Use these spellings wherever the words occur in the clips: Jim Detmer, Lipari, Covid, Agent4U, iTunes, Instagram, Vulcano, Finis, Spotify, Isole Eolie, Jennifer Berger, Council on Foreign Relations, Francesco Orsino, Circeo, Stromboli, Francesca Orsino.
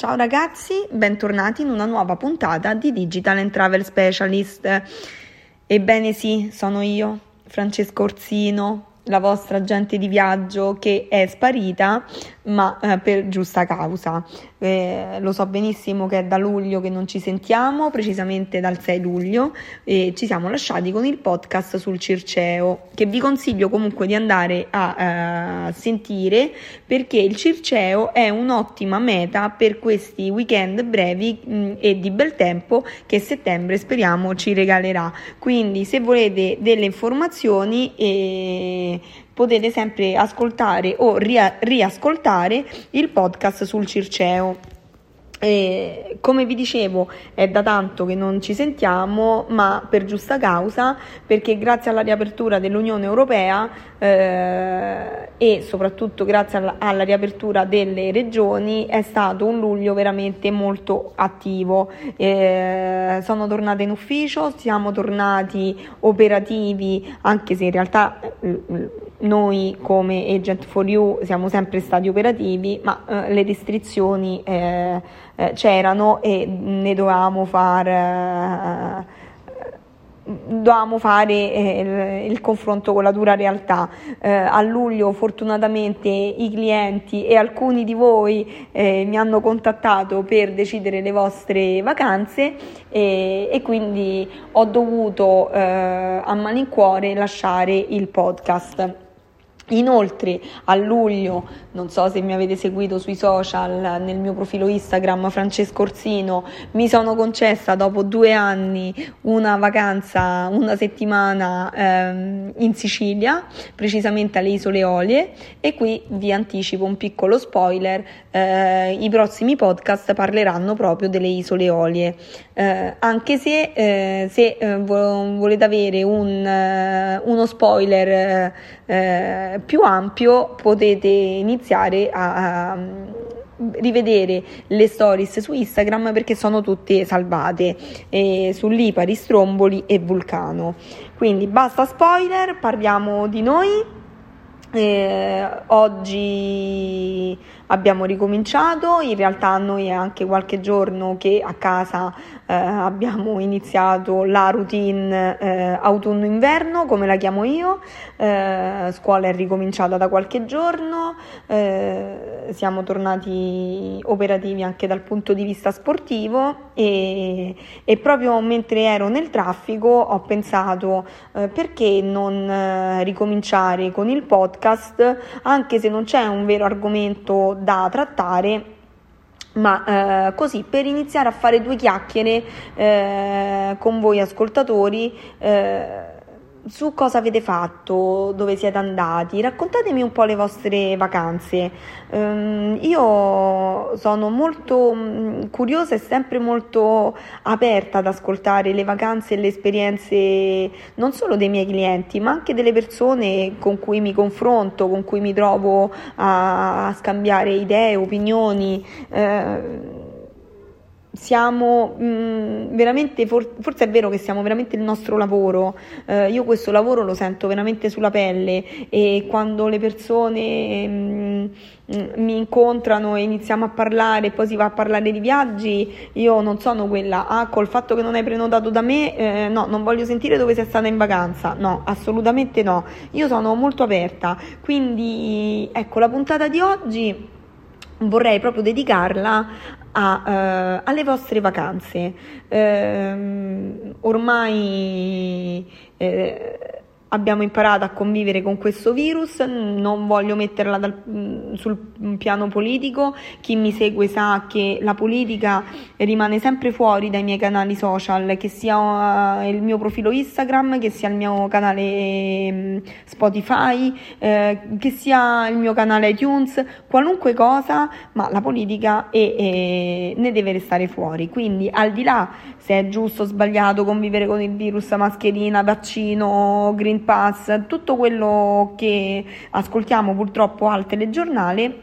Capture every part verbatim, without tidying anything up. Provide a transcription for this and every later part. Ciao ragazzi, bentornati in una nuova puntata di Digital and Travel Specialist. Ebbene sì, sono io, Francesco Orsino, la vostra agente di viaggio che è sparita, ma eh, per giusta causa. Eh, lo so benissimo che è da luglio che non ci sentiamo, precisamente dal sei luglio, e ci siamo lasciati con il podcast sul Circeo, che vi consiglio comunque di andare a eh, sentire, perché il Circeo è un'ottima meta per questi weekend brevi mh, e di bel tempo che settembre speriamo ci regalerà. Quindi se volete delle informazioni e potete sempre ascoltare o ria- riascoltare il podcast sul Circeo. E come vi dicevo, è da tanto che non ci sentiamo, ma per giusta causa, perché grazie alla riapertura dell'Unione Europea eh, e soprattutto grazie alla, alla riapertura delle regioni è stato un luglio veramente molto attivo. Eh, sono tornata in ufficio, siamo tornati operativi, anche se in realtà eh, noi come Agent for you siamo sempre stati operativi, ma eh, le restrizioni eh, eh, c'erano e ne dovevamo far eh, dovevamo fare eh, il, il confronto con la dura realtà. Eh, a luglio fortunatamente i clienti e alcuni di voi eh, mi hanno contattato per decidere le vostre vacanze e, e quindi ho dovuto eh, a malincuore lasciare il podcast. Inoltre a luglio, non so se mi avete seguito sui social, nel mio profilo Instagram Francesco Orsino, mi sono concessa dopo due anni una vacanza, una settimana ehm, in Sicilia, precisamente alle Isole Eolie, e qui vi anticipo un piccolo spoiler, eh, i prossimi podcast parleranno proprio delle Isole Eolie, eh, anche se, eh, se eh, volete avere un, uno spoiler eh, più ampio potete iniziare a, a rivedere le stories su Instagram, perché sono tutte salvate eh, su Lipari, Stromboli e Vulcano. Quindi basta spoiler, parliamo di noi. Eh, oggi abbiamo ricominciato, in realtà noi è anche qualche giorno che a casa eh, abbiamo iniziato la routine eh, autunno-inverno, come la chiamo io. Eh, scuola è ricominciata da qualche giorno, eh, siamo tornati operativi anche dal punto di vista sportivo e, e proprio mentre ero nel traffico ho pensato eh, perché non eh, ricominciare con il podcast, anche se non c'è un vero argomento da trattare, ma eh, così per iniziare a fare due chiacchiere eh, con voi ascoltatori eh, su cosa avete fatto, dove siete andati, raccontatemi un po' le vostre vacanze. Um, io sono molto curiosa e sempre molto aperta ad ascoltare le vacanze e le esperienze non solo dei miei clienti, ma anche delle persone con cui mi confronto, con cui mi trovo a, a scambiare idee, opinioni. Eh, Siamo mh, veramente, for- forse è vero che siamo veramente il nostro lavoro, eh, io questo lavoro lo sento veramente sulla pelle e quando le persone mh, mh, mi incontrano e iniziamo a parlare e poi si va a parlare di viaggi, io non sono quella, ah col fatto che non hai prenotato da me, eh, no, non voglio sentire dove sei stata in vacanza, no, assolutamente no, io sono molto aperta, quindi ecco la puntata di oggi vorrei proprio dedicarla A, uh, alle vostre vacanze. Uh, ormai uh, abbiamo imparato a convivere con questo virus, non voglio metterla dal, sul piano politico, chi mi segue sa che la politica rimane sempre fuori dai miei canali social, che sia il mio profilo Instagram, che sia il mio canale Spotify, eh, che sia il mio canale iTunes, qualunque cosa, ma la politica è, è, ne deve restare fuori. Quindi al di là se è giusto o sbagliato convivere con il virus, mascherina, vaccino, green pass, tutto quello che ascoltiamo purtroppo al telegiornale,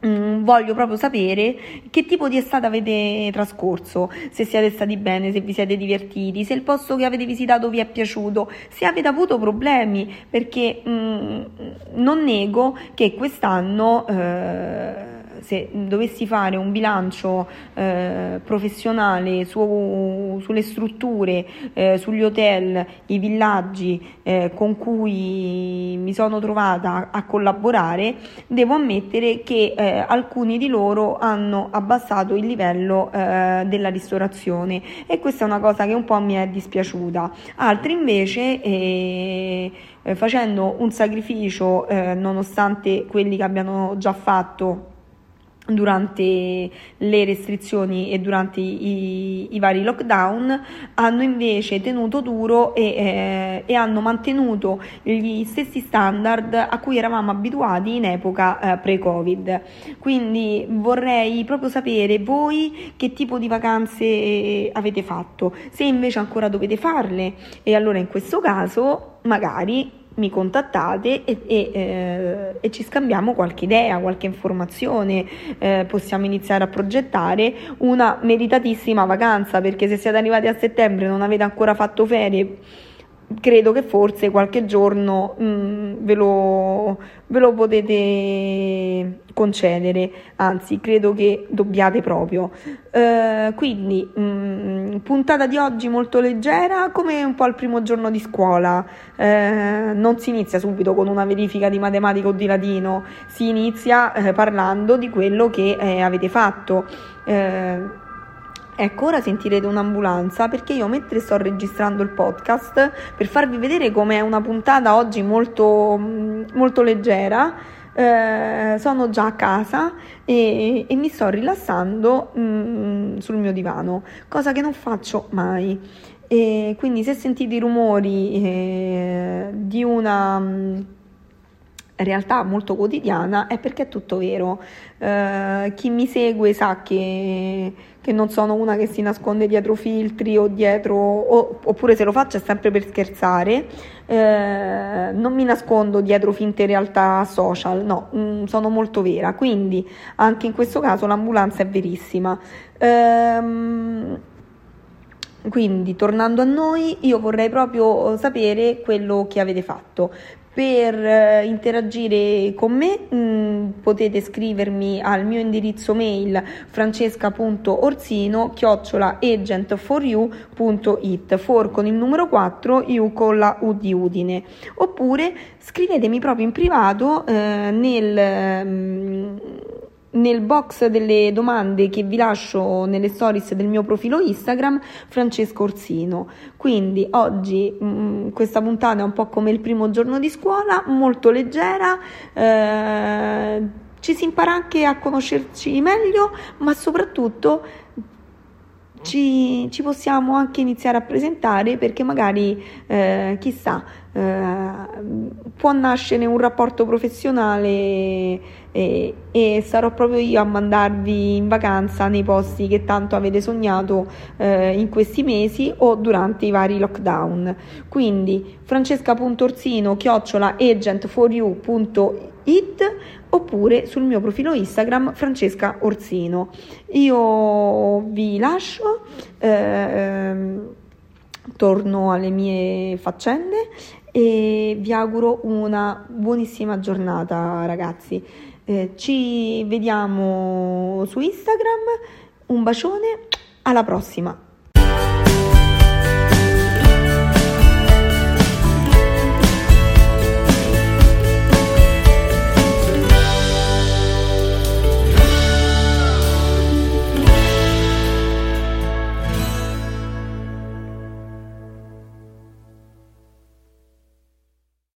mh, voglio proprio sapere che tipo di estate avete trascorso, se siete stati bene, se vi siete divertiti, se il posto che avete visitato vi è piaciuto, se avete avuto problemi, perché mh, non nego che quest'anno eh, se dovessi fare un bilancio eh, professionale su, sulle strutture, eh, sugli hotel, i villaggi eh, con cui mi sono trovata a collaborare, devo ammettere che eh, alcuni di loro hanno abbassato il livello eh, della ristorazione, e questa è una cosa che un po' mi è dispiaciuta. Altri invece eh, facendo un sacrificio eh, nonostante quelli che abbiano già fatto durante le restrizioni e durante i, i vari lockdown, hanno invece tenuto duro e, eh, e hanno mantenuto gli stessi standard a cui eravamo abituati in epoca eh, pre-Covid. Quindi vorrei proprio sapere voi che tipo di vacanze avete fatto, se invece ancora dovete farle, e allora in questo caso magari mi contattate e, e, eh, e ci scambiamo qualche idea, qualche informazione, eh, possiamo iniziare a progettare una meritatissima vacanza, perché se siete arrivati a settembre e non avete ancora fatto ferie, credo che forse qualche giorno mh, ve lo, ve lo potete concedere, anzi credo che dobbiate proprio. Eh, quindi mh, puntata di oggi molto leggera, come un po' al primo giorno di scuola. Eh, non si inizia subito con una verifica di matematica o di latino, si inizia eh, parlando di quello che eh, avete fatto. Eh, Ecco, ora sentirete un'ambulanza, perché io, mentre sto registrando il podcast, per farvi vedere com'è una puntata oggi molto, molto leggera, eh, sono già a casa e, e mi sto rilassando mh, sul mio divano, cosa che non faccio mai. E quindi se sentite i rumori eh, di una mh, realtà molto quotidiana, è perché è tutto vero. Eh, chi mi segue sa che... che non sono una che si nasconde dietro filtri o dietro, o, oppure se lo faccio è sempre per scherzare, eh, non mi nascondo dietro finte realtà social, no, mh, sono molto vera, quindi anche in questo caso l'ambulanza è verissima. Ehm, quindi tornando a noi, io vorrei proprio sapere quello che avete fatto. Per interagire con me mh, potete scrivermi al mio indirizzo mail francesca punto orsino chiocciola agent four u punto it, for con il numero quattro, u con la u di Udine, oppure scrivetemi proprio in privato eh, nel mh, nel box delle domande che vi lascio nelle stories del mio profilo Instagram Francesco Orsino. Quindi oggi mh, questa puntata è un po' come il primo giorno di scuola, molto leggera, eh, ci si impara anche a conoscerci meglio, ma soprattutto ci, ci possiamo anche iniziare a presentare, perché magari eh, chissà, eh, può nascere un rapporto professionale e, e sarò proprio io a mandarvi in vacanza nei posti che tanto avete sognato eh, in questi mesi o durante i vari lockdown. Quindi francesca punto orsino chiocciola agent four u punto it, oppure sul mio profilo Instagram Francesca Orsino. Io vi lascio, eh, torno alle mie faccende e vi auguro una buonissima giornata, ragazzi. Eh, ci vediamo su Instagram, un bacione, alla prossima!